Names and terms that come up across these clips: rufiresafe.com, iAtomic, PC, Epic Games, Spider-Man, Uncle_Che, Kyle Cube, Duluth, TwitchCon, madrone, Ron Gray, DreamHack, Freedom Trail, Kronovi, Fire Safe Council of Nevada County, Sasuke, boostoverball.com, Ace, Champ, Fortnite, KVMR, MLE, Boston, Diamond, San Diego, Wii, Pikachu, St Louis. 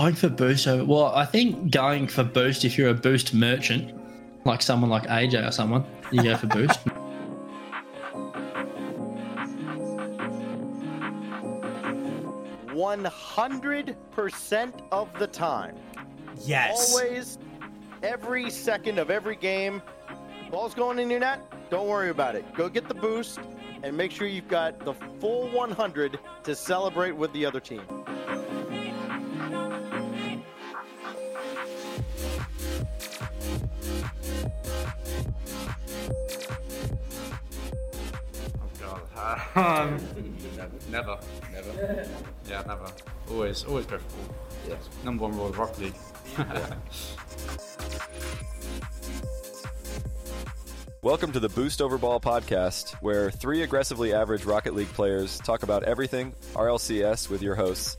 Going for boost over... Well, I think going for boost, if you're a boost merchant, like someone like AJ or someone, you go for boost. One 100% of the time. Yes. Always, every second of every game. Ball's going in your net, don't worry about it. Go get the boost and make sure you've got the full 100 to celebrate with the other team. Never. Yeah, never. Always go for ball. Yeah. Number one rule of Rocket League. Yeah. Welcome to the Boost Over Ball podcast, where three aggressively average Rocket League players talk about everything RLCS with your hosts,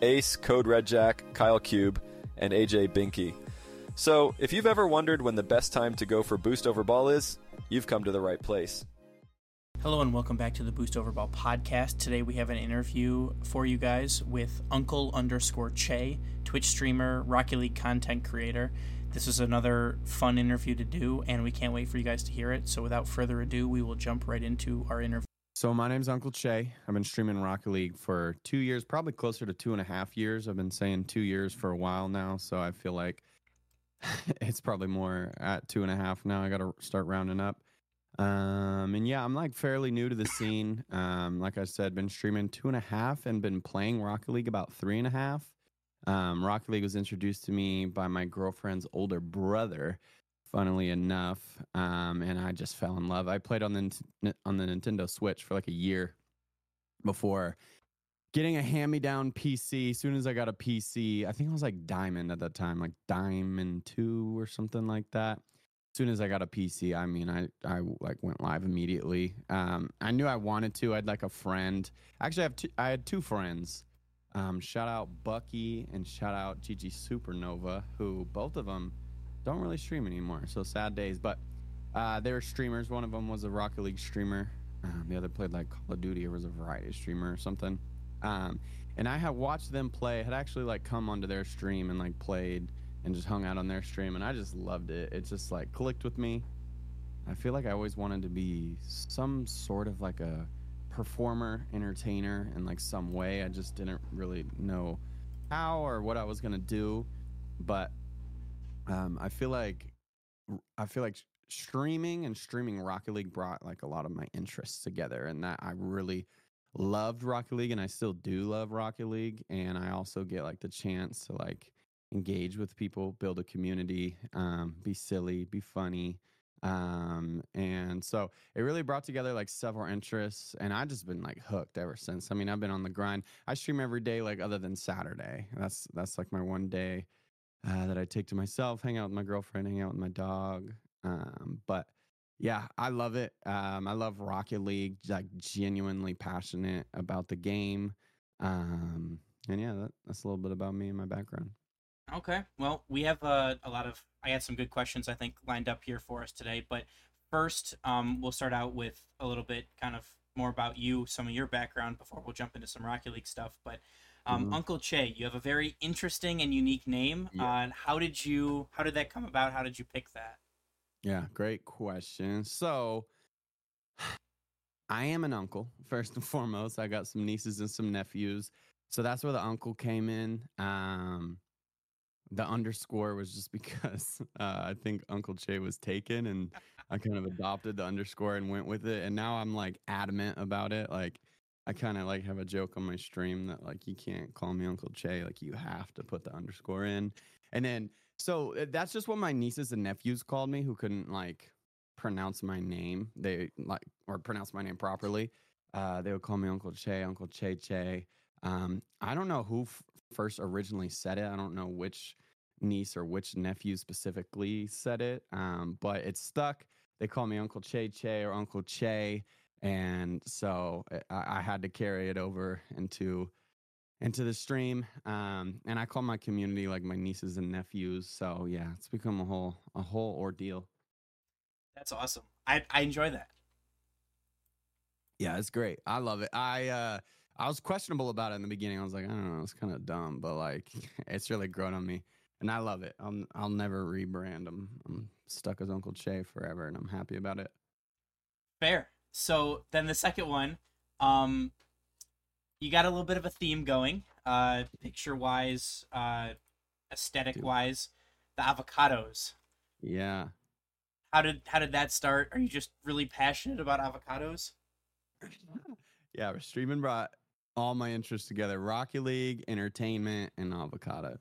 Ace, Code Red Jack, Kyle Cube, and AJ Binky. So, if you've ever wondered when the best time to go for Boost Over Ball is, you've come to the right place. Hello and welcome back to the Boost Overball podcast. Today we have an interview for you guys with Uncle_Che, Twitch streamer, Rocket League content creator. This is another fun interview to do, and we can't wait for you guys to hear it. So without further ado, we will jump right into our interview. So my name's Uncle_Che. I've been streaming Rocket League for 2 years, probably closer to 2.5 years. I've been saying 2 years for a while now, so I feel like it's probably more at 2.5 now. I got to start rounding up. And yeah, I'm like fairly new to the scene. Like I said, been streaming 2.5 and been playing Rocket League about 3.5. Rocket League was introduced to me by my girlfriend's older brother, funnily enough. And I just fell in love. I played on the Nintendo Switch for like a year before getting a hand-me-down PC. As soon as I got a PC, I think I was like Diamond at that time, like Diamond 2 or something like that. As soon as I got a PC, I mean, I like went live immediately. I knew I wanted to. I had like a friend. Actually, I had two friends. Shout out Bucky and shout out Gigi Supernova, who both of them don't really stream anymore. So sad days. But they were streamers. One of them was a Rocket League streamer. The other played like Call of Duty or was a variety streamer or something. And I had watched them play. Had actually like come onto their stream and like played and just hung out on their stream, and I just loved it. It just like clicked with me. I feel like I always wanted to be some sort of like a performer, entertainer in like some way. I just didn't really know how or what I was gonna do, but I feel like streaming Rocket League brought like a lot of my interests together, and that I really loved Rocket League, and I still do love Rocket League, and I also get like the chance to like engage with people, build a community, be silly, be funny. And so it really brought together like several interests, and I've just been like hooked ever since. I mean, I've been on the grind. I stream every day, like other than Saturday. That's like my one day that I take to myself, hang out with my girlfriend, hang out with my dog. But yeah, I love it. I love Rocket League, like genuinely passionate about the game. And yeah, that's a little bit about me and my background. Okay, well, we have a lot of... I had some good questions, I think, lined up here for us today. But first, we'll start out with a little bit kind of more about you, some of your background, before we'll jump into some Rocket League stuff. But Uncle_Che, you have a very interesting and unique name. Yeah. How did that come about? How did you pick that? Yeah, great question. So, I am an uncle, first and foremost. I got some nieces and some nephews. So that's where the uncle came in. The underscore was just because I think Uncle_Che was taken, and I kind of adopted the underscore and went with it. And now I'm like adamant about it. Like I kind of like have a joke on my stream that like you can't call me Uncle_Che. Like you have to put the underscore in. And then so that's just what my nieces and nephews called me, who couldn't like pronounce my name. They like or pronounce my name properly. They would call me Uncle_Che, Uncle_Che. I don't know who first originally said it. I don't know which niece or which nephew specifically said it, but it stuck. They call me Uncle_Che or Uncle_Che, and so I had to carry it over into the stream. And I call my community like my nieces and nephews. So yeah, it's become a whole ordeal. That's awesome. I enjoy that. Yeah, it's great. I love it. I I was questionable about it in the beginning. I was like, I don't know, it's kind of dumb, but like, it's really grown on me, and I love it. I'll never rebrand. I'm stuck as Uncle_Che forever, and I'm happy about it. Fair. So then the second one, you got a little bit of a theme going, picture-wise, aesthetic-wise, the avocados. Yeah. How did that start? Are you just really passionate about avocados? Yeah, streaming brought all my interests together: Rocket League, entertainment, and avocados.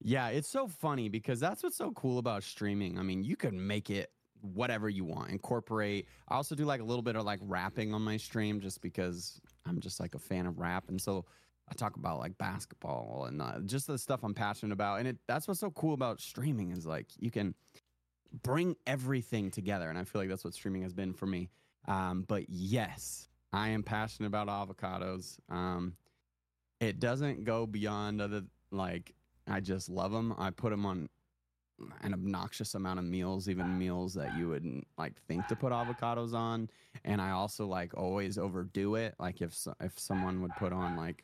Yeah, it's so funny because that's what's so cool about streaming. I mean, you can make it whatever you want, incorporate. I also do like a little bit of like rapping on my stream just because I'm just like a fan of rap, and so I talk about like basketball and just the stuff I'm passionate about. And that's what's so cool about streaming is like you can bring everything together, and I feel like that's what streaming has been for me. But yes, I am passionate about avocados. It doesn't go beyond I just love them. I put them on an obnoxious amount of meals, even meals that you wouldn't think to put avocados on. And I also always overdo it. Like if someone would put on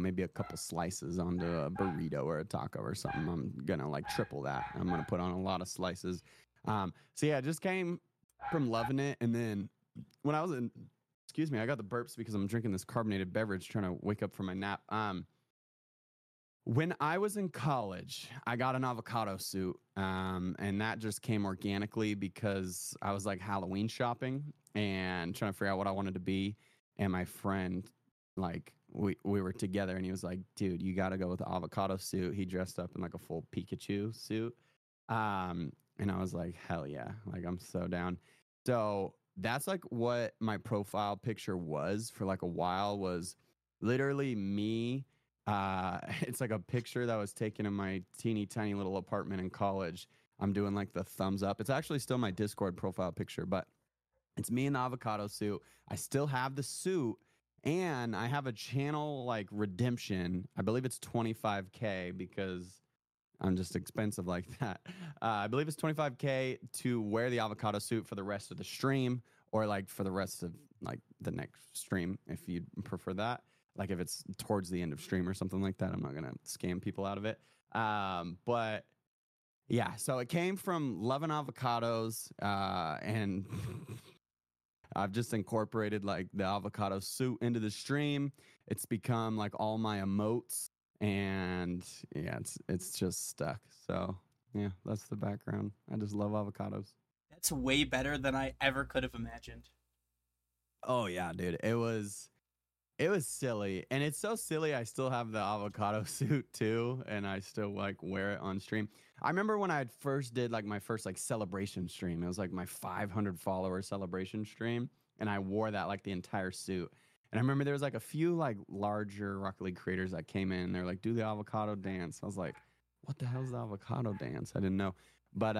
maybe a couple slices onto a burrito or a taco or something, I'm going to triple that. I'm going to put on a lot of slices. So yeah, it just came from loving it. And then when I was I got the burps because I'm drinking this carbonated beverage trying to wake up from my nap. When I was in college, I got an avocado suit, and that just came organically because I was Halloween shopping and trying to figure out what I wanted to be. And my friend, we were together, and he was like, dude, you got to go with the avocado suit. He dressed up in a full Pikachu suit. And I was like, hell yeah. I'm so down. So that's what my profile picture was for a while, was literally me. It's a picture that was taken in my teeny tiny little apartment in college. I'm doing the thumbs up. It's actually still my Discord profile picture, but it's me in the avocado suit. I still have the suit, and I have a channel redemption. I believe it's 25K because I'm just expensive like that. I believe it's 25K to wear the avocado suit for the rest of the stream, or for the rest of the next stream if you'd prefer that. If it's towards the end of stream or something like that, I'm not going to scam people out of it. But yeah, so it came from loving avocados, and I've just incorporated the avocado suit into the stream. It's become all my emotes. And yeah, it's just stuck. So yeah, that's the background. I just love avocados. That's way better than I ever could have imagined. Oh yeah, dude, it was silly, and it's so silly I still have the avocado suit too, and I still wear it on stream. I remember when I first did my first celebration stream. It was my 500 follower celebration stream, and I wore that the entire suit. And I remember there was a few larger Rocket League creators that came in, and they're do the avocado dance. I was like, what the hell's the avocado dance? I didn't know. But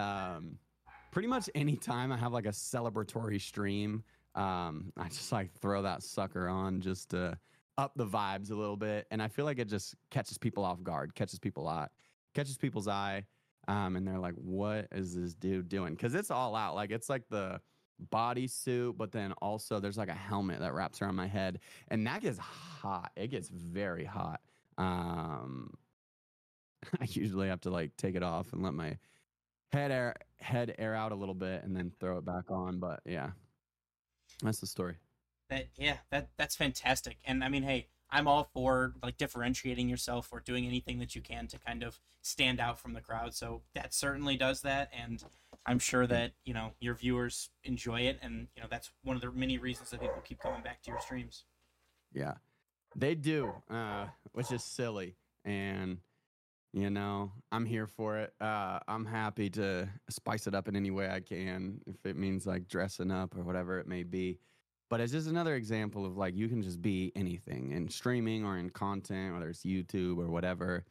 pretty much any time I have a celebratory stream, I just throw that sucker on just to up the vibes a little bit. And I feel it just catches people off guard, catches people's eye. And they're like, what is this dude doing? Because it's all out. It's the bodysuit, but then also there's a helmet that wraps around my head, and that gets hot. It gets very hot. I usually have to take it off and let my head air out a little bit and then throw it back on. But yeah, that's the story. That's fantastic. And I mean, hey, I'm all for differentiating yourself or doing anything that you can to kind of stand out from the crowd. So that certainly does that, and I'm sure that, your viewers enjoy it, and, that's one of the many reasons that people keep coming back to your streams. Yeah, they do, which is silly, and, I'm here for it. I'm happy to spice it up in any way I can, if it means, dressing up or whatever it may be. But it's just another example of, you can just be anything in streaming or in content, whether it's YouTube or whatever,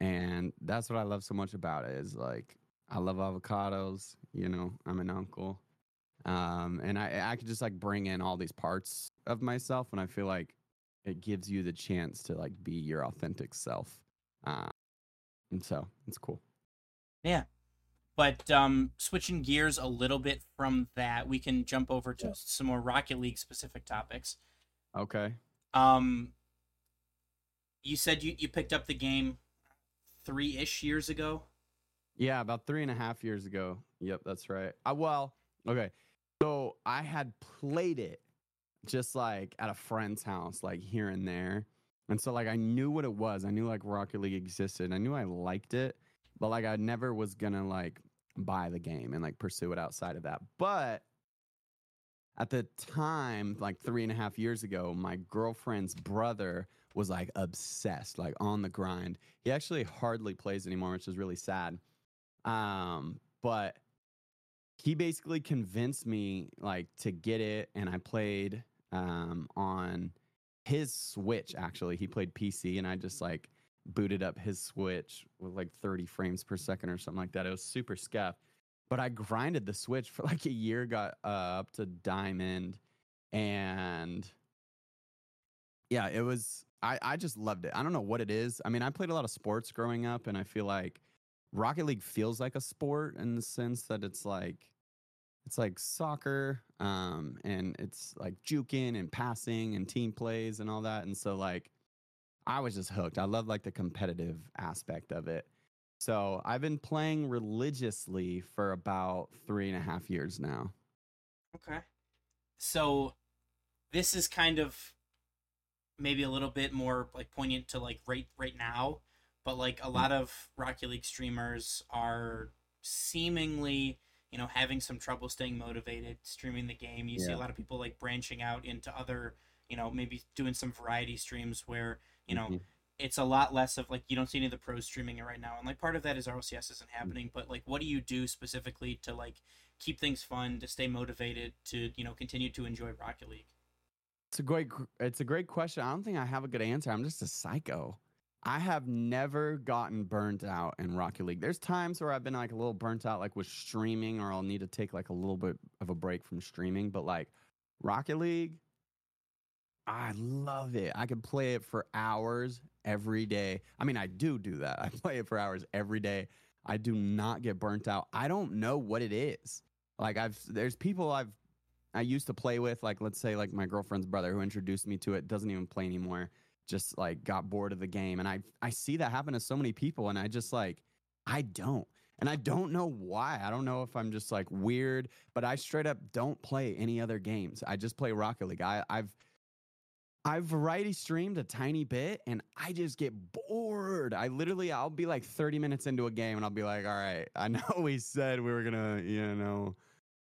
and that's what I love so much about it is, I love avocados, I'm an uncle. And I could just bring in all these parts of myself, and I feel it gives you the chance to be your authentic self. And so it's cool. Yeah. But switching gears a little bit from that, we can jump over to some more Rocket League specific topics. Okay. You said you picked up the game 3-ish years ago? Yeah, about 3.5 years ago. Yep, that's right. Okay. So I had played it just like at a friend's house, like here and there. And so like I knew what it was. I knew like Rocket League existed. I knew I liked it, but like I never was gonna like buy the game and like pursue it outside of that. But at the time, like 3.5 years ago, my girlfriend's brother was like obsessed, like on the grind. He actually hardly plays anymore, which is really sad. But he basically convinced me like to get it, and I played on his Switch. Actually, he played PC, and I just like booted up his Switch with like 30 frames per second or something like that. It was super scuffed, but I grinded the Switch for like a year, got up to Diamond, and yeah, it was, I just loved it. I don't know what it is. I mean, I played a lot of sports growing up, and I feel like Rocket League feels like a sport in the sense that it's like soccer, and it's like juking and passing and team plays and all that. And so like I was just hooked. I love like the competitive aspect of it. So I've been playing religiously for about 3.5 years now. Okay. So this is kind of maybe a little bit more like poignant to like right now, but like a lot of Rocket League streamers are seemingly, you know, having some trouble staying motivated, streaming the game. You see a lot of people like branching out into other, you know, maybe doing some variety streams where, you know, it's a lot less of like, you don't see any of the pros streaming it right now. And like part of that is RLCS isn't happening, but like, what do you do specifically to like keep things fun, to stay motivated, to, you know, continue to enjoy Rocket League? It's a great question. I don't think I have a good answer. I'm just a psycho. I have never gotten burnt out in Rocket League. There's times where I've been like a little burnt out, like with streaming, or I'll need to take like a little bit of a break from streaming. But like Rocket League, I love it. I could play it for hours every day. I mean, I do that. I play it for hours every day. I do not get burnt out. I don't know what it is. Like I used to play with, like, let's say like my girlfriend's brother who introduced me to it, doesn't even play anymore, just like got bored of the game. And I see that happen to so many people, and I just like, I don't. And I don't know why. I don't know if I'm just like weird, but I straight up don't play any other games. I just play Rocket League. I've variety streamed a tiny bit, and I just get bored. I'll be like 30 minutes into a game, and I'll be like, all right, I know we said we were gonna, you know,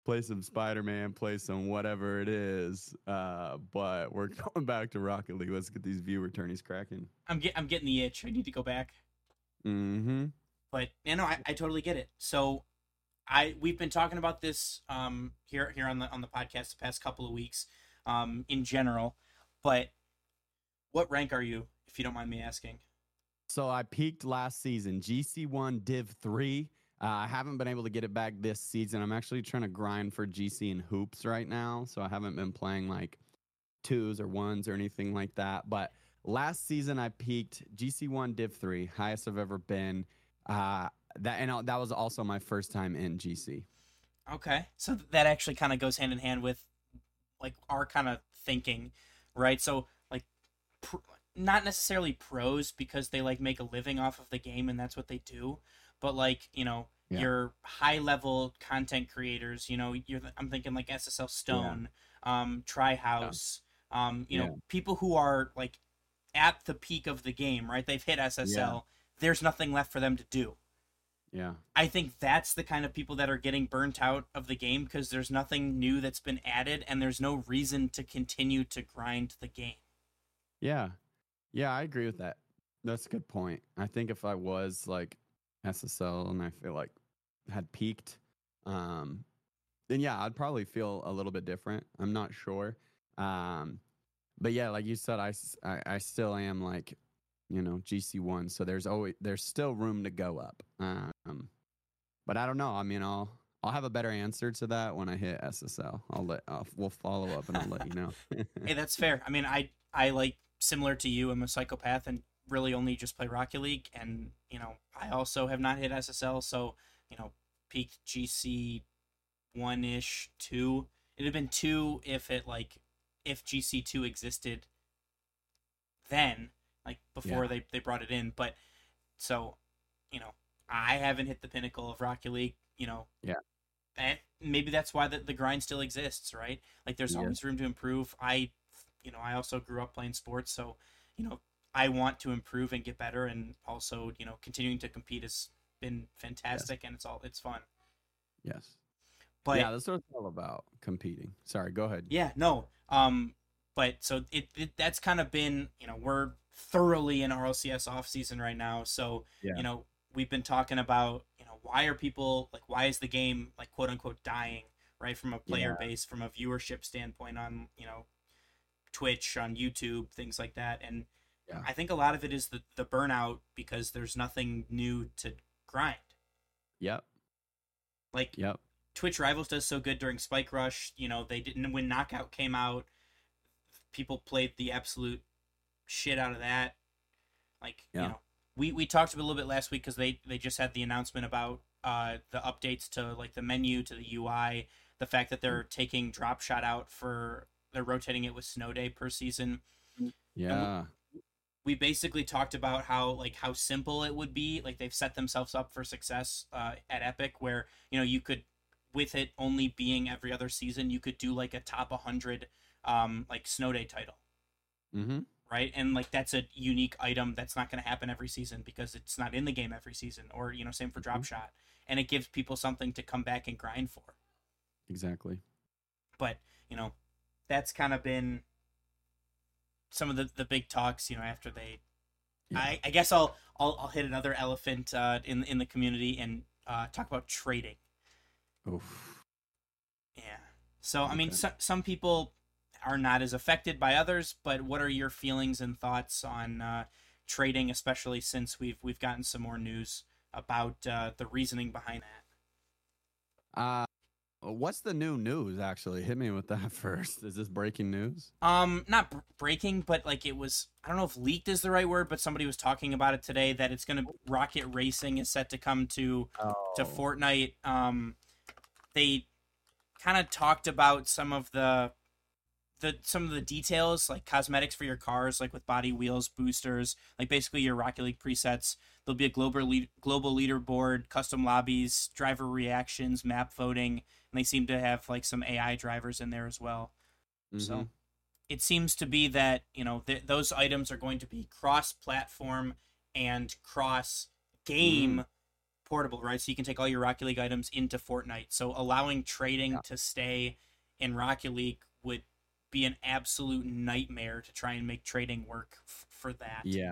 play some Spider-Man, play some whatever it is, but we're going back to Rocket League. Let's get these viewer tourneys cracking. I'm getting the itch. I need to go back. Mm-hmm. But you know, I totally get it. So we've been talking about this here on the podcast the past couple of weeks, in general. But what rank are you, if you don't mind me asking? So I peaked last season, GC1 Div 3. I haven't been able to get it back this season. I'm actually trying to grind for GC and hoops right now, so I haven't been playing like 2s or 1s or anything like that. But last season I peaked GC1 Div 3, highest I've ever been. That was also my first time in GC. Okay, so that actually kind of goes hand in hand with like our kind of thinking. Right, so like not necessarily pros, because they like make a living off of the game and that's what they do, but like, you know, your high level content creators, you know, I'm thinking like SSL Stone, Trihouse, know, people who are like at the peak of the game, right? They've hit SSL. Yeah. There's nothing left for them to do. Yeah, I think that's the kind of people that are getting burnt out of the game, because there's nothing new that's been added, and there's no reason to continue to grind the game. Yeah, I agree with that. That's a good point. I think if I was like SSL and I feel like had peaked, then yeah, I'd probably feel a little bit different. I'm not sure. But yeah, like you said, I still am like, you know, GC1, so there's still room to go up. But I don't know. I mean, I'll have a better answer to that when I hit SSL. We'll follow up and I'll let you know. Hey, that's fair. I mean, I like, similar to you, I'm a psychopath and really only just play Rocket League, and you know, I also have not hit SSL, so you know, peak GC 1-ish 2. It'd have been 2 if it like if GC2 existed then, like before they brought it in. But so, you know, I haven't hit the pinnacle of Rocket League, you know. Yeah. And maybe that's why the grind still exists, right? Like there's always room to improve. I also grew up playing sports, so, you know, I want to improve and get better, and also, you know, continuing to compete has been fantastic and it's fun. Yes. But yeah, that's what it's all about, competing. Sorry, go ahead. Yeah, no. But so it that's kind of been, you know, we're thoroughly in RLCS off season right now. So, you know, we've been talking about, you know, why are people, like, why is the game, like, quote unquote dying, right? From a player base, from a viewership standpoint on, you know, Twitch, on YouTube, things like that. And I think a lot of it is the burnout, because there's nothing new to grind. Yep. Like, Twitch Rivals does so good during Spike Rush. You know, they didn't, when Knockout came out, people played the absolute shit out of that. Like, you know, we talked a little bit last week, because they just had the announcement about the updates to, like, the menu, to the UI, the fact that they're taking Drop Shot out for, they're rotating it with Snow Day per season. Yeah. And we basically talked about how, like, how simple it would be. Like, they've set themselves up for success at Epic, where, you know, you could, with it only being every other season, you could do, like, a top 100 like Snow Day title. Mm-hmm. Right. And, like, that's a unique item that's not going to happen every season, because it's not in the game every season, or, you know, same for Drop Shot. And it gives people something to come back and grind for. Exactly. But, you know, that's kind of been some of the big talks, you know, after they, I guess I'll hit another elephant in the community and talk about trading. Oof. Yeah. So, I mean, some people are not as affected by others, but what are your feelings and thoughts on trading, especially since we've gotten some more news about the reasoning behind that? What's the new news, actually? Hit me with that first. Is this breaking news? Not breaking, but, like, it was, I don't know if leaked is the right word, but somebody was talking about it today, that it's going to, Rocket Racing is set to come to Fortnite. They kind of talked about some of the details, like cosmetics for your cars, like with body, wheels, boosters, like basically your Rocket League presets. There'll be a global leaderboard, custom lobbies, driver reactions, map voting, and they seem to have, like, some AI drivers in there as well. Mm-hmm. So it seems to be that, you know, those items are going to be cross-platform and cross-game portable, right? So you can take all your Rocket League items into Fortnite. So allowing trading to stay in Rocket League would be an absolute nightmare to try and make trading work for that. Yeah.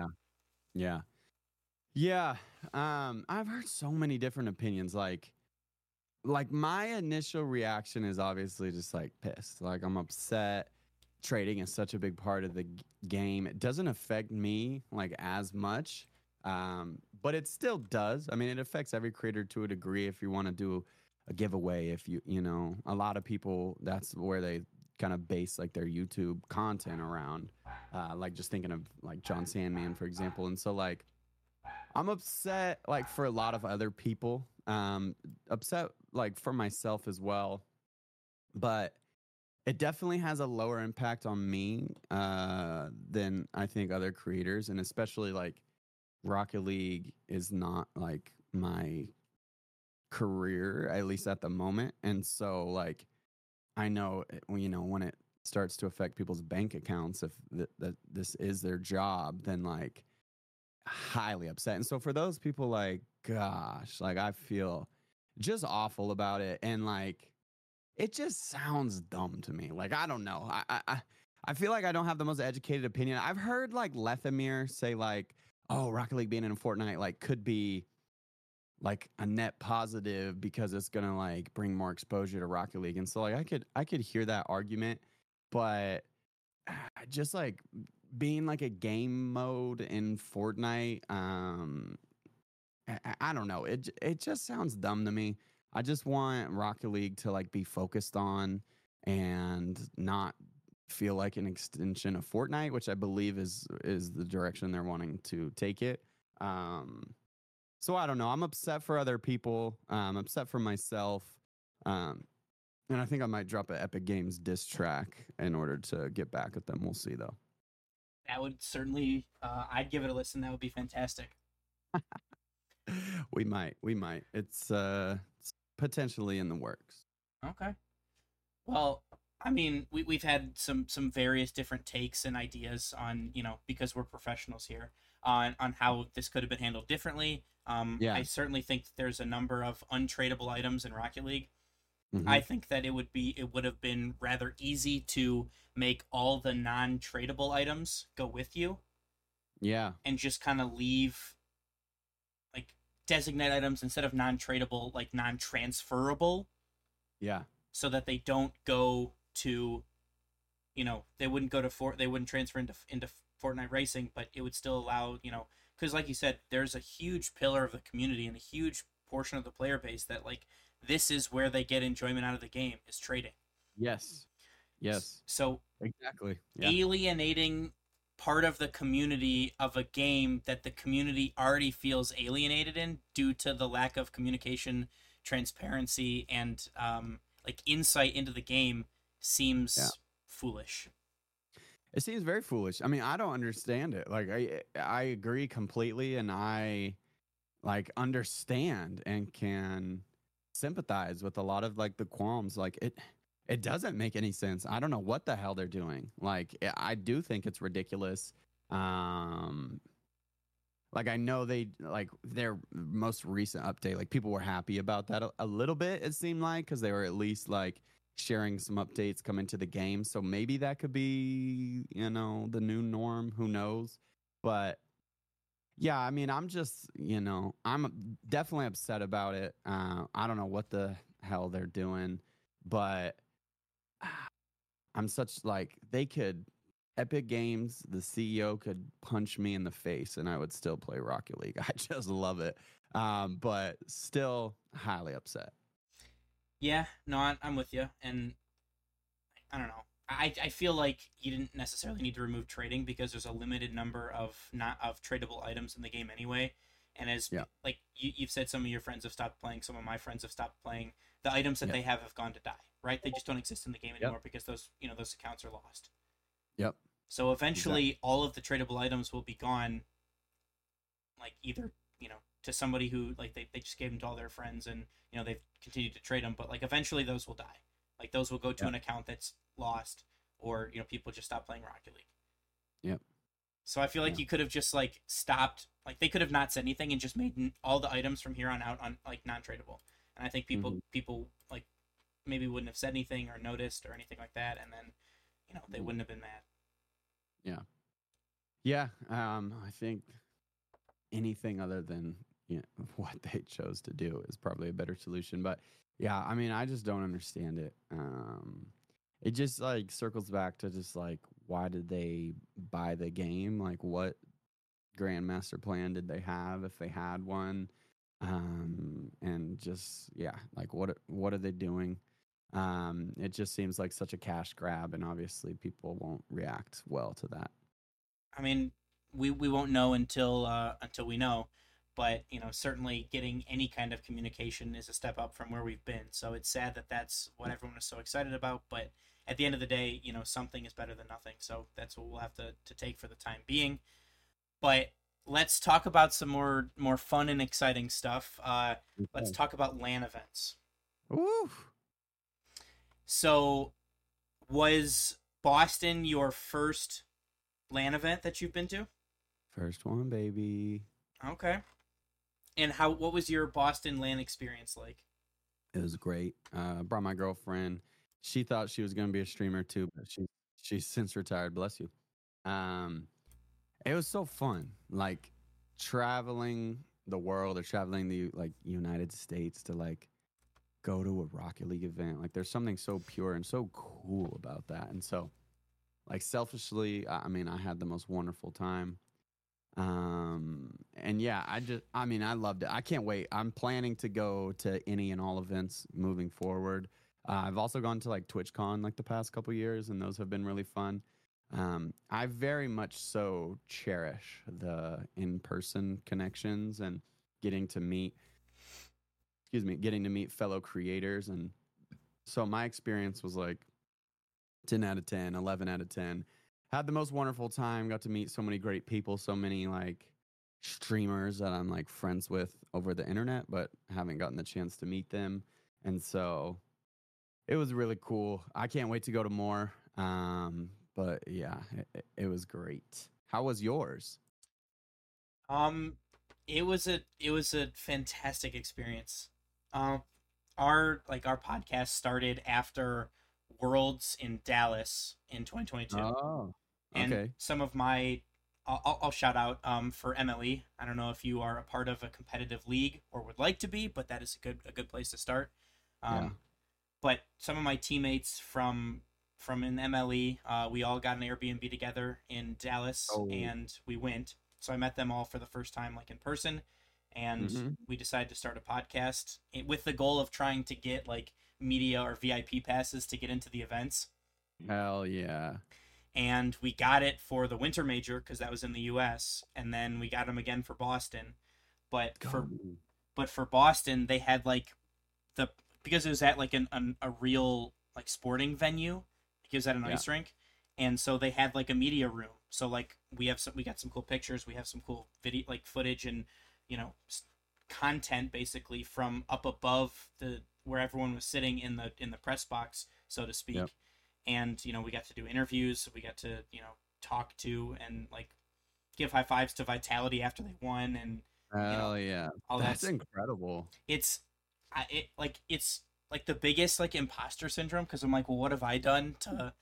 I've heard so many different opinions. Like my initial reaction is obviously just, like, pissed. Like, I'm upset. Trading is such a big part of the game. It doesn't affect me, like, as much, but it still does. I mean, it affects every creator to a degree. If you want to do a giveaway, if you know, a lot of people, that's where they kind of base, like, their YouTube content around, like, just thinking of, like, John Sandman, for example. And so, like, I'm upset, like, for a lot of other people, upset, like, for myself as well, but it definitely has a lower impact on me than I think other creators. And especially, like, Rocket League is not, like, my career, at least at the moment. And so, like, I know, you know, when it starts to affect people's bank accounts, if that this is their job, then, like, highly upset. And so for those people, like, gosh, like, I feel just awful about it. And, like, it just sounds dumb to me. Like, I don't know. I feel like I don't have the most educated opinion. I've heard, like, Lethamyr say, like, oh, Rocket League being in Fortnite, like, could be, like, a net positive, because it's gonna, like, bring more exposure to Rocket League. And so, like, I could hear that argument, but just, like, being, like, a game mode in Fortnite, I don't know. It just sounds dumb to me. I just want Rocket League to, like, be focused on and not feel like an extension of Fortnite, which I believe is the direction they're wanting to take it. So I don't know. I'm upset for other people. I'm upset for myself. And I think I might drop an Epic Games diss track in order to get back at them. We'll see, though. That would certainly, I'd give it a listen. That would be fantastic. We might. It's potentially in the works. Okay. Well, I mean, we've had some various different takes and ideas on, you know, because we're professionals here, on how this could have been handled differently. Yeah. I certainly think that there's a number of untradeable items in Rocket League. Mm-hmm. I think that it would have been rather easy to make all the non-tradable items go with you. Yeah. And just kind of leave, like, designate items instead of non-tradable, like non-transferable. Yeah. So that they don't go to, you know, they wouldn't transfer into Fortnite Racing, but it would still allow, you know, because like you said, there's a huge pillar of the community and a huge portion of the player base that, like, this is where they get enjoyment out of the game, is trading. Yes. So exactly, yeah. Alienating part of the community of a game that the community already feels alienated in due to the lack of communication, transparency, and like insight into the game seems foolish. It seems very foolish. I mean, I don't understand it. Like, I agree completely, and I like understand and can sympathize with a lot of like the qualms. Like it doesn't make any sense. I don't know what the hell they're doing. Like, I do think it's ridiculous. Like, I know they, like, their most recent update, like, people were happy about that a little bit, it seemed like, because they were at least, like, sharing some updates coming to the game. So maybe that could be, you know, the new norm. Who knows? But, yeah, I mean, I'm just, you know, I'm definitely upset about it. I don't know what the hell they're doing. But I'm such, like, they could... Epic Games, the CEO could punch me in the face and I would still play Rocket League. I just love it. But still highly upset. Yeah, no, I'm with you. And I don't know. I feel like you didn't necessarily need to remove trading because there's a limited number of tradable items in the game anyway. And as like you've said, some of your friends have stopped playing. Some of my friends have stopped playing. The items that they have gone to die, right? They just don't exist in the game anymore because those accounts are lost. Yep. So eventually all of the tradable items will be gone, like, either, you know, to somebody who, like, they just gave them to all their friends and, you know, they've continued to trade them, but, like, eventually those will die. Like, those will go to an account that's lost, or, you know, people just stop playing Rocket League. Yep. So I feel like you could have just, like, stopped, like, they could have not said anything and just made all the items from here on out on, like, non-tradable. And I think people like maybe wouldn't have said anything or noticed or anything like that, and then, you know, they wouldn't have been mad. Yeah. I think anything other than, you know, what they chose to do is probably a better solution. But yeah, I mean, I just don't understand it. It just, like, circles back to just, like, why did they buy the game? Like, what grandmaster plan did they have, if they had one? And just, yeah, like, what are they doing? It just seems like such a cash grab, and obviously people won't react well to that. I mean, we won't know until we know, but, you know, certainly getting any kind of communication is a step up from where we've been. So it's sad that that's what everyone is so excited about, but at the end of the day, you know, something is better than nothing. So that's what we'll have to take for the time being. But let's talk about some more fun and exciting stuff. Let's talk about LAN events. Ooh. So, was Boston your first LAN event that you've been to? First one, baby. Okay. And what was your Boston LAN experience like? It was great. Brought my girlfriend. She thought she was going to be a streamer too, but she's since retired. Bless you. It was so fun. Like, traveling the world or traveling the, like, United States to, like, go to a Rocket League event. Like, there's something so pure and so cool about that. And so, like, selfishly, I mean, I had the most wonderful time. And yeah, I loved it. I can't wait. I'm planning to go to any and all events moving forward. I've also gone to, like, TwitchCon, like, the past couple years, and those have been really fun. I very much so cherish the in-person connections and getting to meet fellow creators and So my experience was like 10 out of 10, 11 out of 10. Had the most wonderful time. Got to meet so many great people, so many like streamers that I'm like friends with over the internet, but haven't gotten the chance to meet them. And so it was really cool. I can't wait to go to more. But yeah, it was great. How was yours? It was a fantastic experience. Our podcast started after Worlds in Dallas in 2022. Oh, okay. And some of my, I'll shout out for MLE. I don't know if you are a part of a competitive league or would like to be, but that is a good place to start. Yeah. But some of my teammates from an MLE, we all got an Airbnb together in Dallas, and we went. So I met them all for the first time, like in person. And we decided to start a podcast with the goal of trying to get like media or VIP passes to get into the events. Hell yeah. And we got it for the winter major because that was in the US. And then we got them again for Boston. But for Boston, they had like because it was at like a real like sporting venue, because at an ice rink. And so they had like a media room. So like we got some cool pictures. We have some cool video, like footage and, you know, content basically from up above where everyone was sitting in the press box, so to speak. Yep. And, you know, we got to do interviews. We got to, you know, talk to and like give high fives to Vitality after they won. And that's incredible. It's like the biggest like imposter syndrome. 'Cause I'm like, well, what have I done to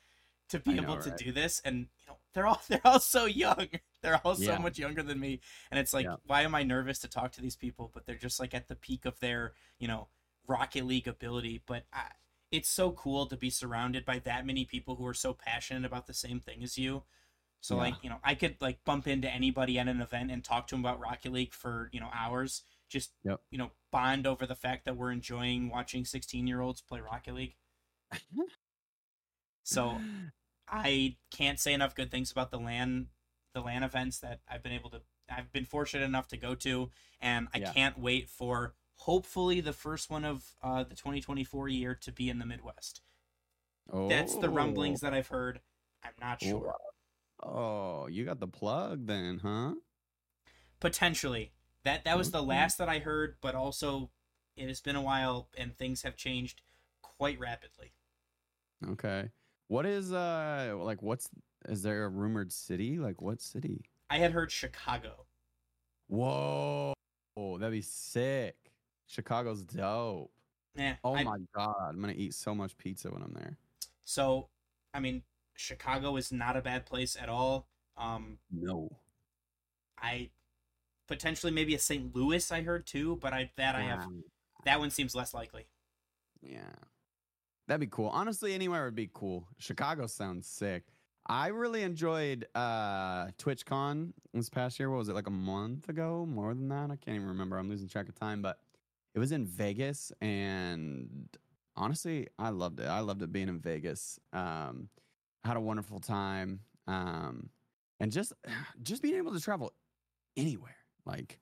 be able to do this? And, you know, they're all so young. They're all so much younger than me. And it's like, why am I nervous to talk to these people? But they're just like at the peak of their, you know, Rocket League ability. But it's so cool to be surrounded by that many people who are so passionate about the same thing as you. So like, you know, I could like bump into anybody at an event and talk to them about Rocket League for, you know, hours, just, you know, bond over the fact that we're enjoying watching 16-year-olds play Rocket League. So I can't say enough good things about the LAN events that I've been fortunate enough to go to, and I can't wait for hopefully the first one of the 2024 year to be in the Midwest. Oh. That's the rumblings that I've heard. I'm not sure. Oh, you got the plug then, huh? Potentially. That was the last that I heard, but also it has been a while and things have changed quite rapidly. Okay. What is is there a rumored city? Like what city? I had heard Chicago. Whoa. Oh, that'd be sick. Chicago's dope. Yeah. Oh my God. I'm going to eat so much pizza when I'm there. So, I mean, Chicago is not a bad place at all. No. I potentially maybe a St. Louis I heard too, but that one seems less likely. Yeah. That'd be cool. Honestly, anywhere would be cool. Chicago sounds sick. I really enjoyed TwitchCon this past year. What was it, like a month ago? More than that? I can't even remember. I'm losing track of time. But it was in Vegas, and honestly, I loved it. I loved it being in Vegas. Had a wonderful time. And just being able to travel anywhere. Like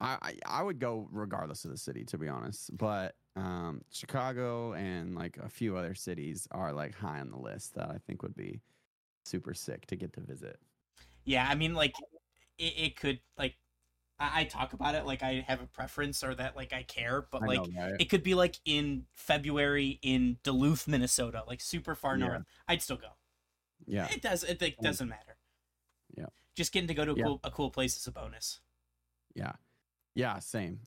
I would go regardless of the city, to be honest. But Chicago and like a few other cities are like high on the list that I think would be super sick to get to visit. Yeah. I mean, like it could, like I talk about it, like I have a preference or that like I care, but like I know, right? It could be like in February in Duluth, Minnesota, like super far north. I'd still go. Yeah. It doesn't matter. Yeah. Just getting to go to a cool place is a bonus. Yeah. Yeah. Same.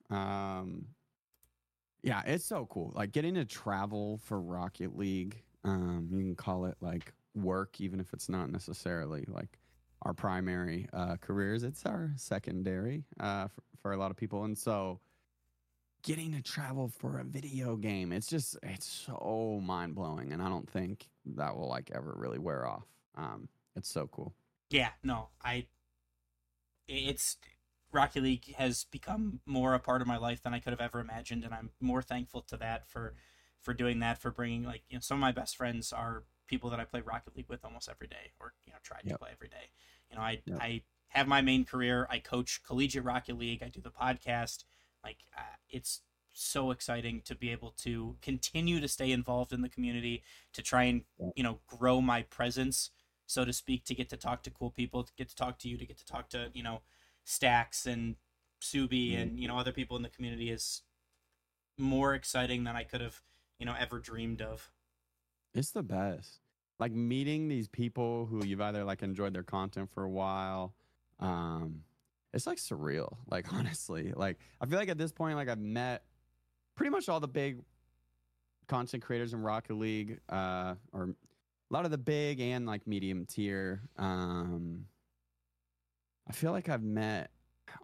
Yeah, it's so cool. Like getting to travel for Rocket League. You can call it like work, even if it's not necessarily like our primary careers. It's our secondary for a lot of people. And so getting to travel for a video game, it's so mind blowing. And I don't think that will like ever really wear off. It's so cool. Yeah, no, Rocket League has become more a part of my life than I could have ever imagined, and I'm more thankful to that for doing that, for bringing, like, you know, some of my best friends are people that I play Rocket League with almost every day, or, you know, try to play every day. You know, I have my main career. I coach collegiate Rocket League. I do the podcast. Like, it's so exciting to be able to continue to stay involved in the community, to try and, you know, grow my presence, so to speak, to get to talk to cool people, to get to talk to you, to get to talk to, you know, Stacks and Subi and, you know, other people in the community is more exciting than I could have, you know, ever dreamed of. It's the best. Like meeting these people who you've either like enjoyed their content for a while. It's like surreal. Like honestly, like I feel like at this point, like I've met pretty much all the big content creators in Rocket League, or a lot of the big and like medium tier. I feel like I've met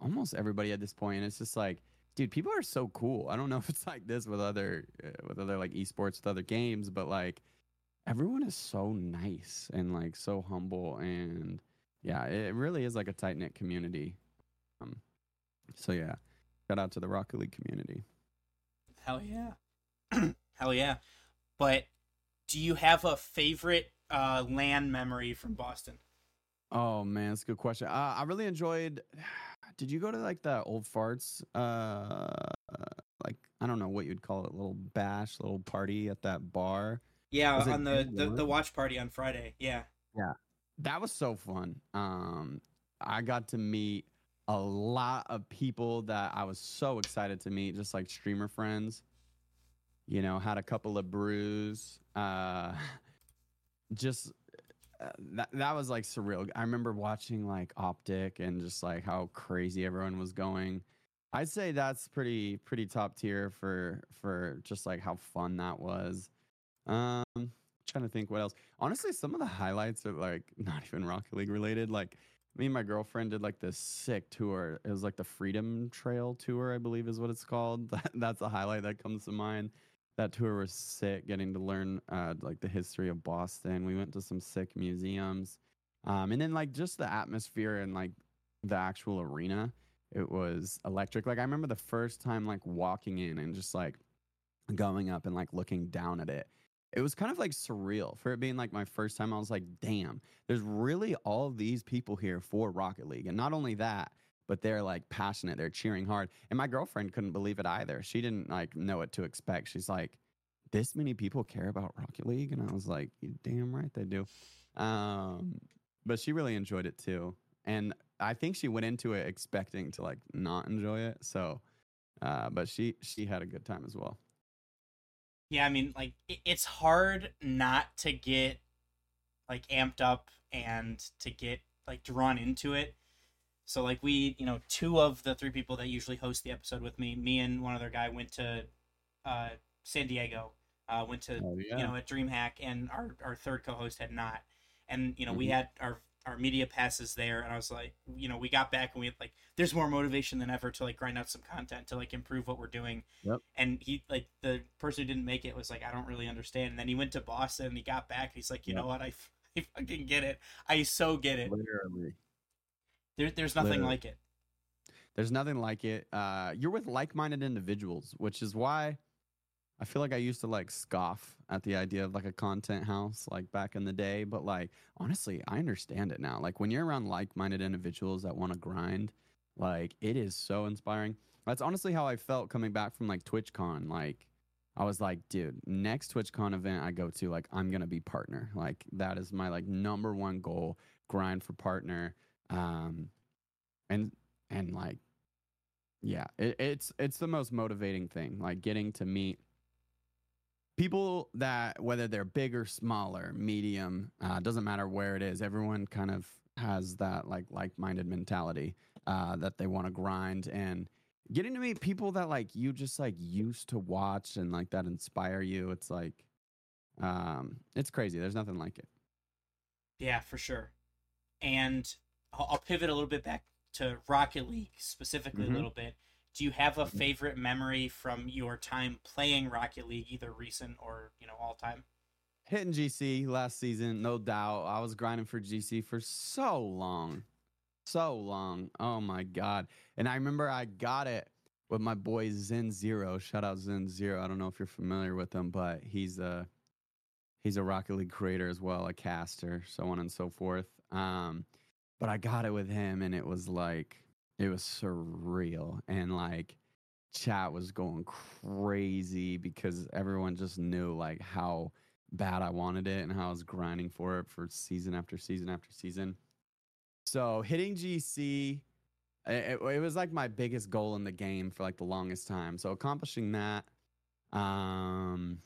almost everybody at this point. And it's just like, dude, people are so cool. I don't know if it's like this with other like esports, with other games, but like everyone is so nice and like so humble, and yeah, it really is like a tight knit community. So yeah, shout out to the Rocket League community. Hell yeah, hell yeah. But do you have a favorite LAN memory from Boston? Oh man, that's a good question. I really enjoyed. Did you go to like the old farts? Like I don't know what you'd call it, little bash, little party at that bar. Yeah, was on the watch party on Friday. Yeah. Yeah, that was so fun. I got to meet a lot of people that I was so excited to meet, just like streamer friends. You know, had a couple of brews. Just. That was like surreal. I remember watching like Optic and just like how crazy everyone was going. I'd say that's pretty top tier for just like how fun that was. Trying to think what else. Honestly, some of the highlights are like not even Rocket League related. Like me and my girlfriend did like this sick tour. It was like the Freedom Trail tour, I believe is what it's called. That's a highlight that comes to mind. That tour was sick, getting to learn like the history of Boston. We went to some sick museums. And then like just the atmosphere and like the actual arena, it was electric. Like I remember the first time like walking in and just like going up and like looking down at it. It was kind of like surreal for it being like my first time. I was like, damn, there's really all these people here for Rocket League. And not only that, but they're like passionate. They're cheering hard. And my girlfriend couldn't believe it either. She didn't like know what to expect. She's like, this many people care about Rocket League? And I was like, you're damn right they do. But she really enjoyed it too. And I think she went into it expecting to like not enjoy it. So, but she had a good time as well. Yeah. I mean, like it's hard not to get like amped up and to get like drawn into it. So, like, we, you know, two of the three people that usually host the episode with me and one other guy went to San Diego, went to, you know, a DreamHack, and our third co-host had not. And, you know, we had our media passes there, and I was like, you know, we got back, and we had, like, there's more motivation than ever to, like, grind out some content to, like, improve what we're doing. Yep. And he, like, the person who didn't make it was like, I don't really understand. And then he went to Boston, and he got back, and he's like, you know what, I fucking get it. I so get it. Literally. There's nothing like it. There's nothing like it. You're with like-minded individuals, which is why I feel like I used to like scoff at the idea of like a content house like back in the day. But like, honestly, I understand it now. Like when you're around like-minded individuals that want to grind, like it is so inspiring. That's honestly how I felt coming back from like TwitchCon. Like I was like, dude, next TwitchCon event I go to, like I'm going to be partner. Like that is my like number one goal, grind for partner. And like, yeah, it's the most motivating thing, like getting to meet people that, whether they're big or smaller, medium, doesn't matter where it is. Everyone kind of has that like-minded mentality, that they want to grind, and getting to meet people that like, you just like used to watch and like that inspire you. It's like, it's crazy. There's nothing like it. Yeah, for sure. And I'll pivot a little bit back to Rocket League specifically a little bit. Do you have a favorite memory from your time playing Rocket League, either recent or, you know, all time? Hitting GC last season, no doubt. I was grinding for GC for so long. Oh, my God. And I remember I got it with my boy Zen Zero. Shout out Zen Zero. I don't know if you're familiar with him, but he's a Rocket League creator as well, a caster, so on and so forth. But I got it with him, and it was surreal. And like, chat was going crazy because everyone just knew like how bad I wanted it and how I was grinding for it for season after season after season. So hitting GC, it was like my biggest goal in the game for like the longest time. So accomplishing that, I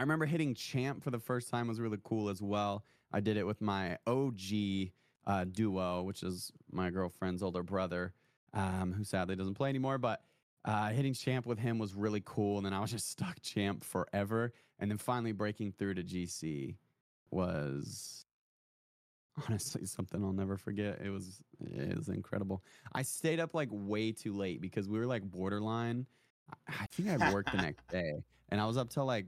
remember hitting Champ for the first time was really cool as well. I did it with my OG duo, which is my girlfriend's older brother, who sadly doesn't play anymore, but hitting Champ with him was really cool. And then I was just stuck Champ forever. And then finally breaking through to GC was honestly something I'll never forget. It was incredible. I stayed up like way too late because we were like borderline. I think I worked the next day and I was up till like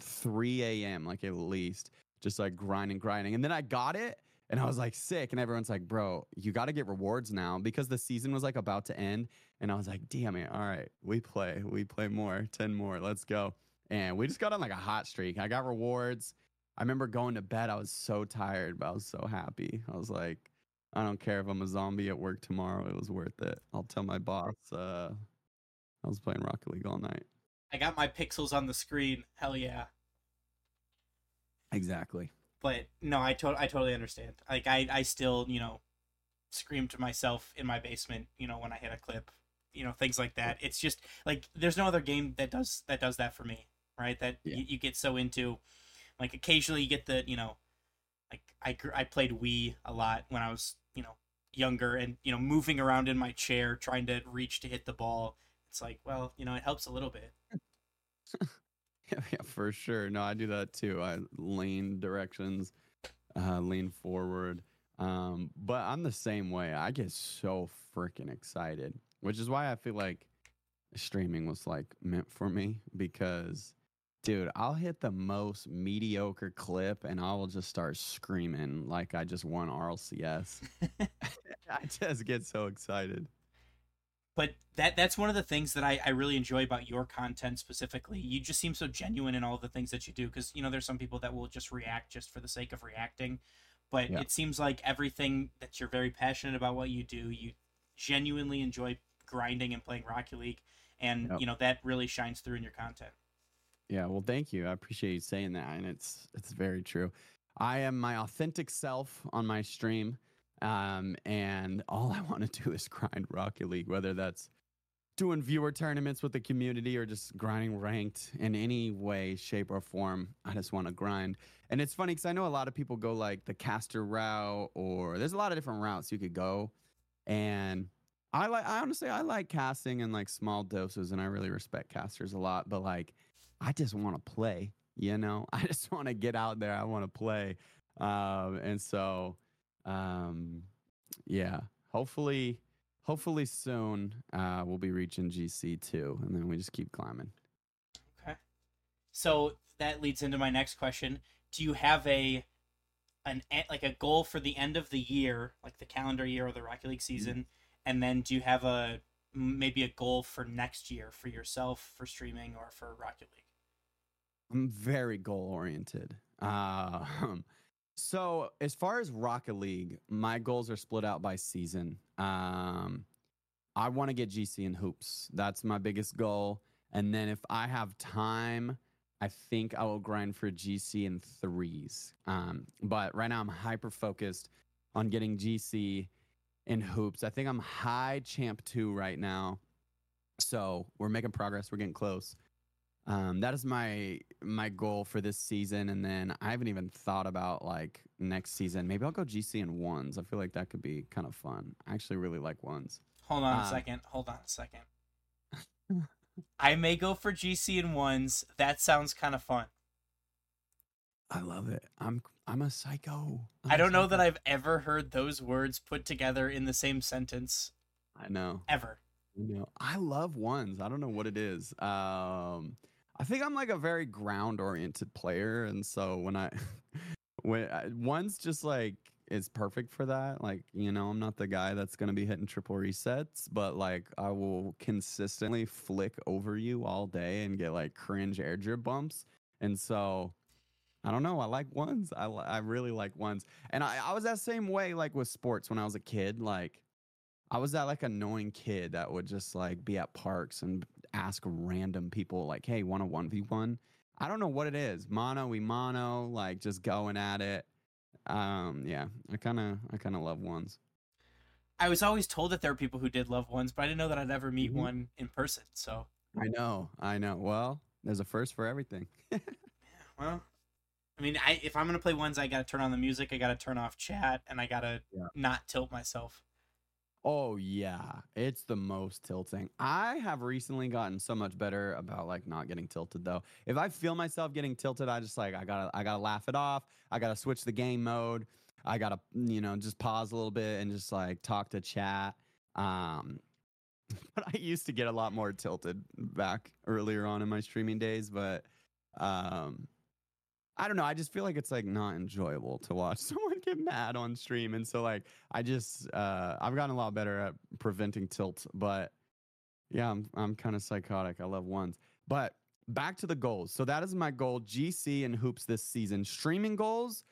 3 a.m. like at least, just like grinding. And then I got it and I was like sick, and everyone's like, bro, you got to get rewards now because the season was like about to end. And I was like, damn it. All right. We play more, 10 more. Let's go. And we just got on like a hot streak. I got rewards. I remember going to bed. I was so tired, but I was so happy. I was like, I don't care if I'm a zombie at work tomorrow. It was worth it. I'll tell my boss I was playing Rocket League all night. I got my pixels on the screen. Hell yeah. Exactly. But no, I totally understand. Like I still, scream to myself in my basement, when I hit a clip, things like that. It's just like, there's no other game that does that for me. Right. You get so into, like, occasionally you get the, like I played Wii a lot when I was, younger and, moving around in my chair, trying to reach to hit the ball. It's like, well, it helps a little bit. Yeah, for sure. No, I do that too. I lean directions, lean forward. But I'm the same way. I get so freaking excited, which is why I feel like streaming was like meant for me because, dude, I'll hit the most mediocre clip and I will just start screaming like I just won RLCS. I just get so excited. But that's one of the things that I really enjoy about your content specifically. You just seem so genuine in all the things that you do because, there's some people that will just react just for the sake of reacting. But It seems like everything that you're very passionate about what you do, you genuinely enjoy grinding and playing Rocket League. And, that really shines through in your content. Yeah, well, thank you. I appreciate you saying that. And it's very true. I am my authentic self on my stream. And all I want to do is grind Rocket League, whether that's doing viewer tournaments with the community or just grinding ranked in any way, shape, or form. I just want to grind. And it's funny because I know a lot of people go like the caster route, or there's a lot of different routes you could go. And I like casting in like small doses, and I really respect casters a lot, but like I just want to play, I just want to get out there. I want to play. And so hopefully soon we'll be reaching GC too, and then we just keep climbing. Okay, so that leads into my next question. Do you have a goal for the end of the year, like the calendar year or the Rocket League season? Mm-hmm. And then do you have maybe a goal for next year for yourself, for streaming, or for Rocket League? I'm very goal oriented. So as far as Rocket League, my goals are split out by season. I want to get GC in hoops. That's my biggest goal. And then if I have time, I think I will grind for GC in threes. But right now I'm hyper-focused on getting GC in hoops. I think I'm high champ 2 right now. So we're making progress. We're getting close. That is my goal for this season, and then I haven't even thought about like next season. Maybe I'll go GC in ones. I feel like that could be kind of fun. I actually really like ones. Hold on a second. I may go for GC in ones. That sounds kind of fun. I love it. I'm a psycho. I don't know that I've ever heard those words put together in the same sentence. I know. Ever. I love ones. I don't know what it is. I think I'm like a very ground-oriented player, and so when ones just like is perfect for that. Like, I'm not the guy that's gonna be hitting triple resets, but like I will consistently flick over you all day and get like cringe air drip bumps. And so I don't know. I like ones. I really like ones. And I was that same way like with sports when I was a kid. Like I was that like annoying kid that would just like be at parks and ask random people like, hey, want a 1v1? I don't know what it is. Mono, like just going at it. Yeah, I kind of love ones. I was always told that there were people who did love ones, but I didn't know that I'd ever meet one in person. So I know. Well, there's a first for everything. Yeah, well, I mean, if I'm going to play ones, I got to turn on the music. I got to turn off chat and I got to not tilt myself. Oh, yeah. It's the most tilting. I have recently gotten so much better about like not getting tilted, though. If I feel myself getting tilted, I just like I got to laugh it off. I got to switch the game mode. I got to, just pause a little bit and just like talk to chat. But I used to get a lot more tilted back earlier on in my streaming days. But I don't know. I just feel like it's like not enjoyable to watch someone get mad on stream. And so like I just I've gotten a lot better at preventing tilt. But yeah, I'm kind of psychotic. I love ones. But back to the goals. So that is my goal. GC and hoops this season. Streaming goals.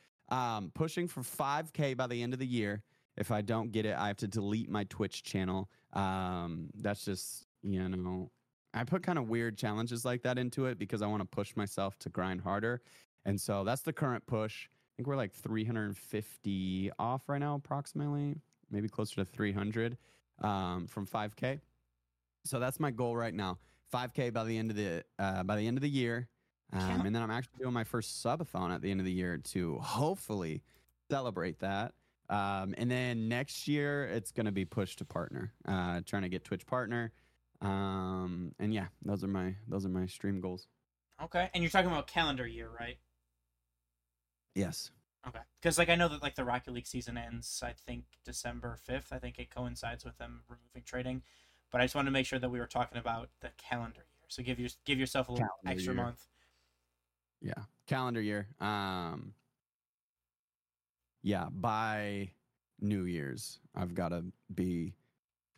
Pushing for 5K by the end of the year. If I don't get it, I have to delete my Twitch channel. That's just, I put kind of weird challenges like that into it because I want to push myself to grind harder. And so that's the current push. I think we're like 350 off right now, approximately, maybe closer to 300 from 5K. So that's my goal right now. 5K by the end of the year. And then I'm actually doing my first subathon at the end of the year to hopefully celebrate that. And then next year, it's going to be pushed to partner, trying to get Twitch partner. And yeah, those are my stream goals. Okay. And you're talking about calendar year, right? Yes. Okay. Because I know that the Rocket League season ends, I think, December 5th. I think it coincides with them removing trading. But I just wanted to make sure that we were talking about the calendar year. So give yourself a little calendar extra year. Month. Yeah, calendar year. Yeah, by New Year's, I've got to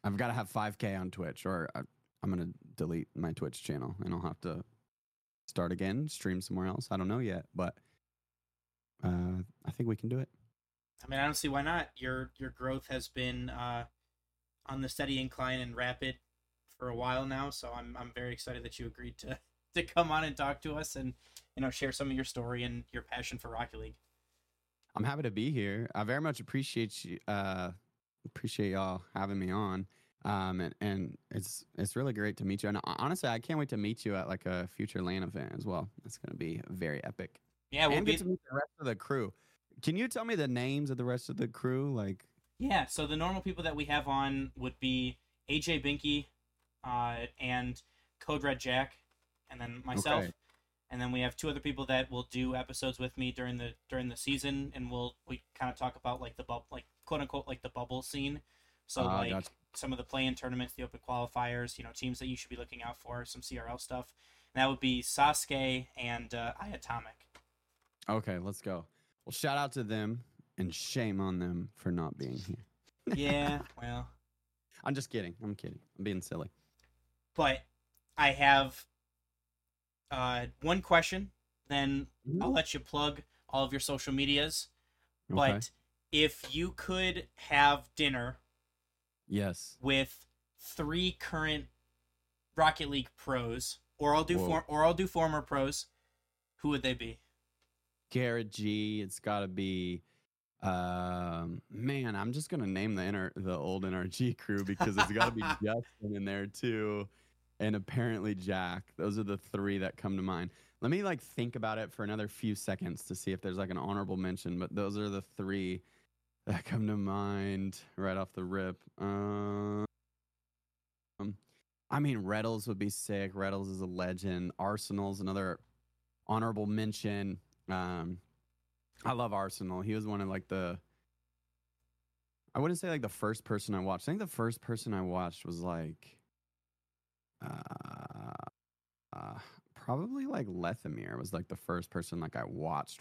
have 5K on Twitch, or I'm going to delete my Twitch channel, and I'll have to start again, stream somewhere else. I don't know yet, but I think we can do it. I mean, I don't see why not. Your growth has been on the steady incline and rapid for a while now, so I'm very excited that you agreed to come on and talk to us and share some of your story and your passion for Rocket League. I'm happy to be here. I very much appreciate you, appreciate y'all having me on. And it's really great to meet you. And honestly, I can't wait to meet you at a future LAN event as well. It's going to be very epic. Yeah, we'll get to meet the rest of the crew. Can you tell me the names of the rest of the crew? Yeah, so the normal people that we have on would be AJ Binky and Code Red Jack, and then myself. Okay. And then we have two other people that will do episodes with me during the season, and we kind of talk about quote unquote the bubble scene. So some of the play-in tournaments, the open qualifiers, teams that you should be looking out for, some CRL stuff. And that would be Sasuke and iAtomic. Okay, let's go. Well, shout out to them and shame on them for not being here. Yeah, well, I'm just kidding. I'm being silly. But I have one question, then I'll let you plug all of your social medias. Okay. But if you could have dinner, yes, with three current Rocket League pros, or I'll do former pros, who would they be? Garrett G. It's got to be. Man, I'm just gonna name the old NRG crew because it's got to be Justin in there too. And apparently Jack. Those are the three that come to mind. Let me think about it for another few seconds to see if there's an honorable mention, but those are the three that come to mind right off the rip. I mean, Retals would be sick. Retals is a legend. Arsenal's another honorable mention. I love Arsenal. He was one of I wouldn't say the first person I watched. I think the first person I watched was probably Lethamyr was the first person I watched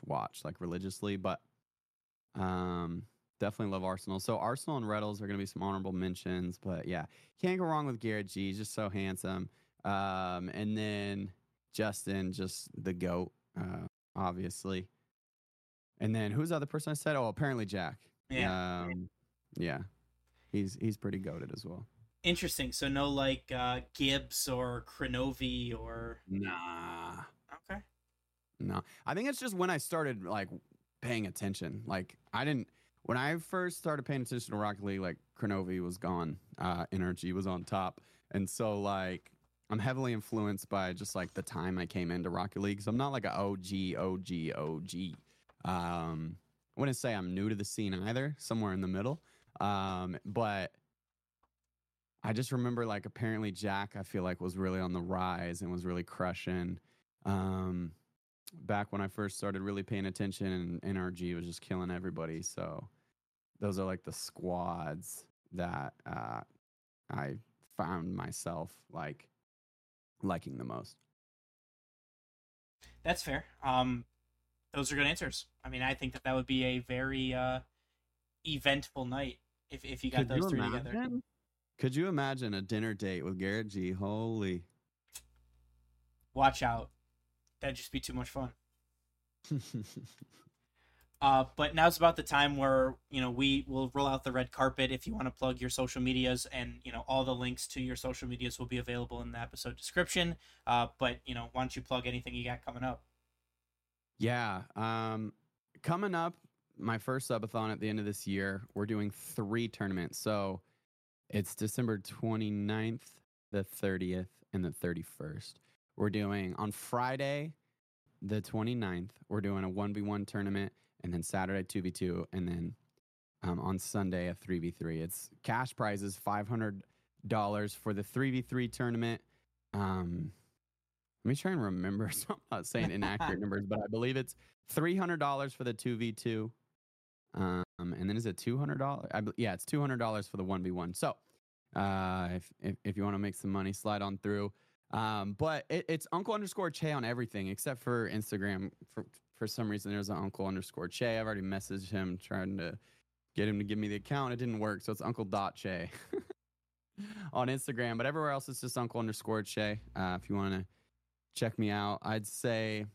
religiously, but definitely love Arsenal. So Arsenal and Retals are gonna be some honorable mentions, but yeah, can't go wrong with Garrett G. He's just so handsome. And then Justin, just the GOAT, obviously. And then who's the other person I said? Oh, apparently Jack. Yeah. Yeah. he's pretty goated as well. Interesting. So no, like Gibbs or Kronovi or nah. Okay. No, I think it's just when I started like paying attention. Like I didn't when I first started paying attention to Rocket League. Like Kronovi was gone. NRG was on top, and so like I'm heavily influenced by just like the time I came into Rocket League. So I'm not like a OG. I wouldn't say I'm new to the scene either. Somewhere in the middle. But I just remember, like, apparently Jack, I feel like, was really on the rise and was really crushing. Back when I first started really paying attention, and NRG was just killing everybody. So those are, like, the squads that I found myself, like, liking the most. That's fair. Those are good answers. I mean, I think that would be a very eventful night if you got those three together. Could you imagine a dinner date with Garrett G? Holy. Watch out. That'd just be too much fun. But now's about the time where, you know, we will roll out the red carpet. If you want to plug your social medias, and, you know, all the links to your social medias will be available in the episode description. But, you know, why don't you plug anything you got coming up? Yeah. Coming up, my first subathon at the end of this year, we're doing 3 tournaments. So it's December 29th, the 30th, and the 31st. We're doing, on Friday, the 29th, we're doing a 1v1 tournament, and then Saturday, 2v2, and then on Sunday, a 3v3. It's cash prizes, $500 for the 3v3 tournament. Let me try and remember, so I'm not saying inaccurate numbers, but I believe it's $300 for the 2v2. And then is it $200? Yeah, it's $200 for the 1v1. So if you want to make some money, slide on through. But it's Uncle_Che on everything except for Instagram. For some reason, there's an Uncle_Che. I've already messaged him trying to get him to give me the account. It didn't work, so it's Uncle_Che on Instagram. But everywhere else, it's just Uncle_Che. If you want to check me out, I'd say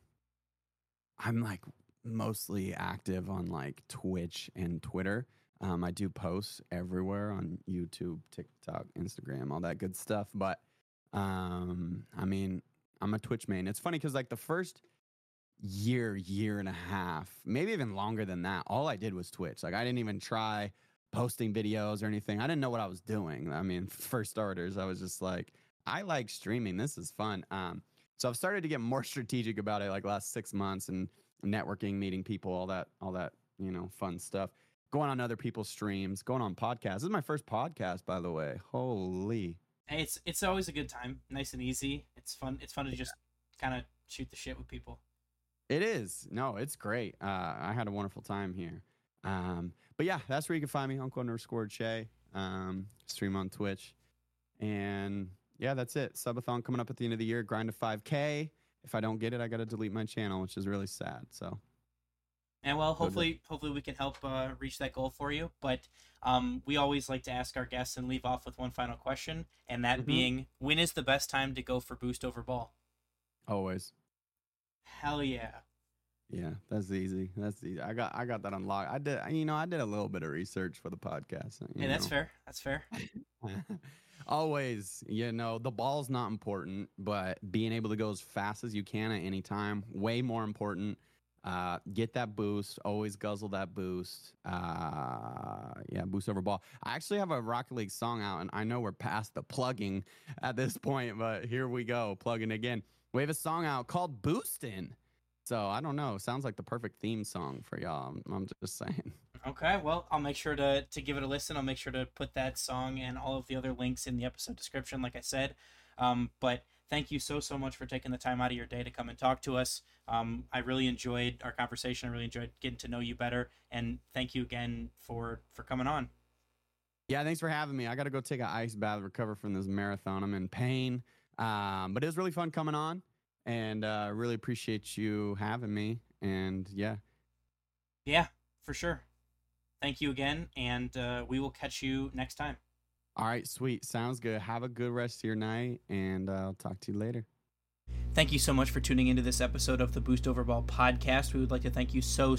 I'm like mostly active on like Twitch and Twitter. I do posts everywhere on YouTube, TikTok, Instagram, all that good stuff. But I mean, I'm a Twitch main. It's funny because like the first year and a half, maybe even longer than that, all I did was Twitch. Like I didn't even try posting videos or anything. I didn't know what I was doing. I mean, for starters, I was just like, I like streaming. This is fun. So I've started to get more strategic about it like last 6 months and networking, meeting people, all that, you know, fun stuff, going on other people's streams, going on podcasts. This is my first podcast, by the way. Holy. Hey, it's always a good time. Nice and easy. It's fun to just kind of shoot the shit with people. It is. No, it's great. I had a wonderful time here. But yeah, that's where you can find me, Uncle_Che, stream on Twitch. And yeah, that's it. Subathon coming up at the end of the year, grind to 5K. If I don't get it, I got to delete my channel, which is really sad. So, and well, hopefully we can help reach that goal for you. But we always like to ask our guests and leave off with one final question, and that being, when is the best time to go for boost over ball? Always. Hell yeah. Yeah, that's easy. I got that unlocked. I did a little bit of research for the podcast. Yeah, that's fair. Always, you know, the ball's not important, but being able to go as fast as you can at any time, way more important. Get that boost. Always guzzle that boost. Yeah, boost over ball. I actually have a Rocket League song out, and I know we're past the plugging at this point, but here we go, plugging again. We have a song out called Boostin'. So, I don't know. Sounds like the perfect theme song for y'all. I'm just saying. Okay, well, I'll make sure to give it a listen. I'll make sure to put that song and all of the other links in the episode description, like I said. But thank you so much for taking the time out of your day to come and talk to us. I really enjoyed our conversation. I really enjoyed getting to know you better. And thank you again for coming on. Yeah, thanks for having me. I got to go take an ice bath, recover from this marathon. I'm in pain. But it was really fun coming on. And really appreciate you having me. And yeah, for sure. Thank you again. And we will catch you next time. All right, sweet. Sounds good. Have a good rest of your night. And I'll talk to you later. Thank you so much for tuning into this episode of the Boost Overball podcast. We would like to thank you so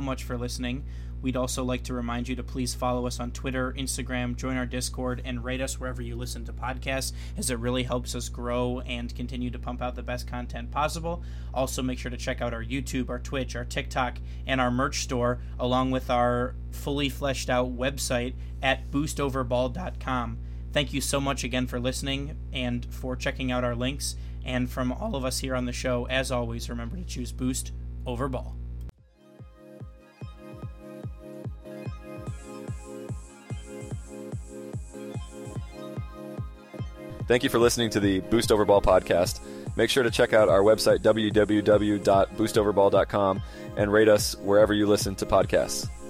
much for listening. We'd also like to remind you to please follow us on Twitter, Instagram, join our Discord, and rate us wherever you listen to podcasts, as it really helps us grow and continue to pump out the best content possible. Also, make sure to check out our YouTube, our Twitch, our TikTok, and our merch store, along with our fully fleshed out website at boostoverball.com. Thank you so much again for listening and for checking out our links. And from all of us here on the show, as always, remember to choose boost over ball. Thank you for listening to the Boost Over Ball podcast. Make sure to check out our website, www.boostoverball.com, and rate us wherever you listen to podcasts.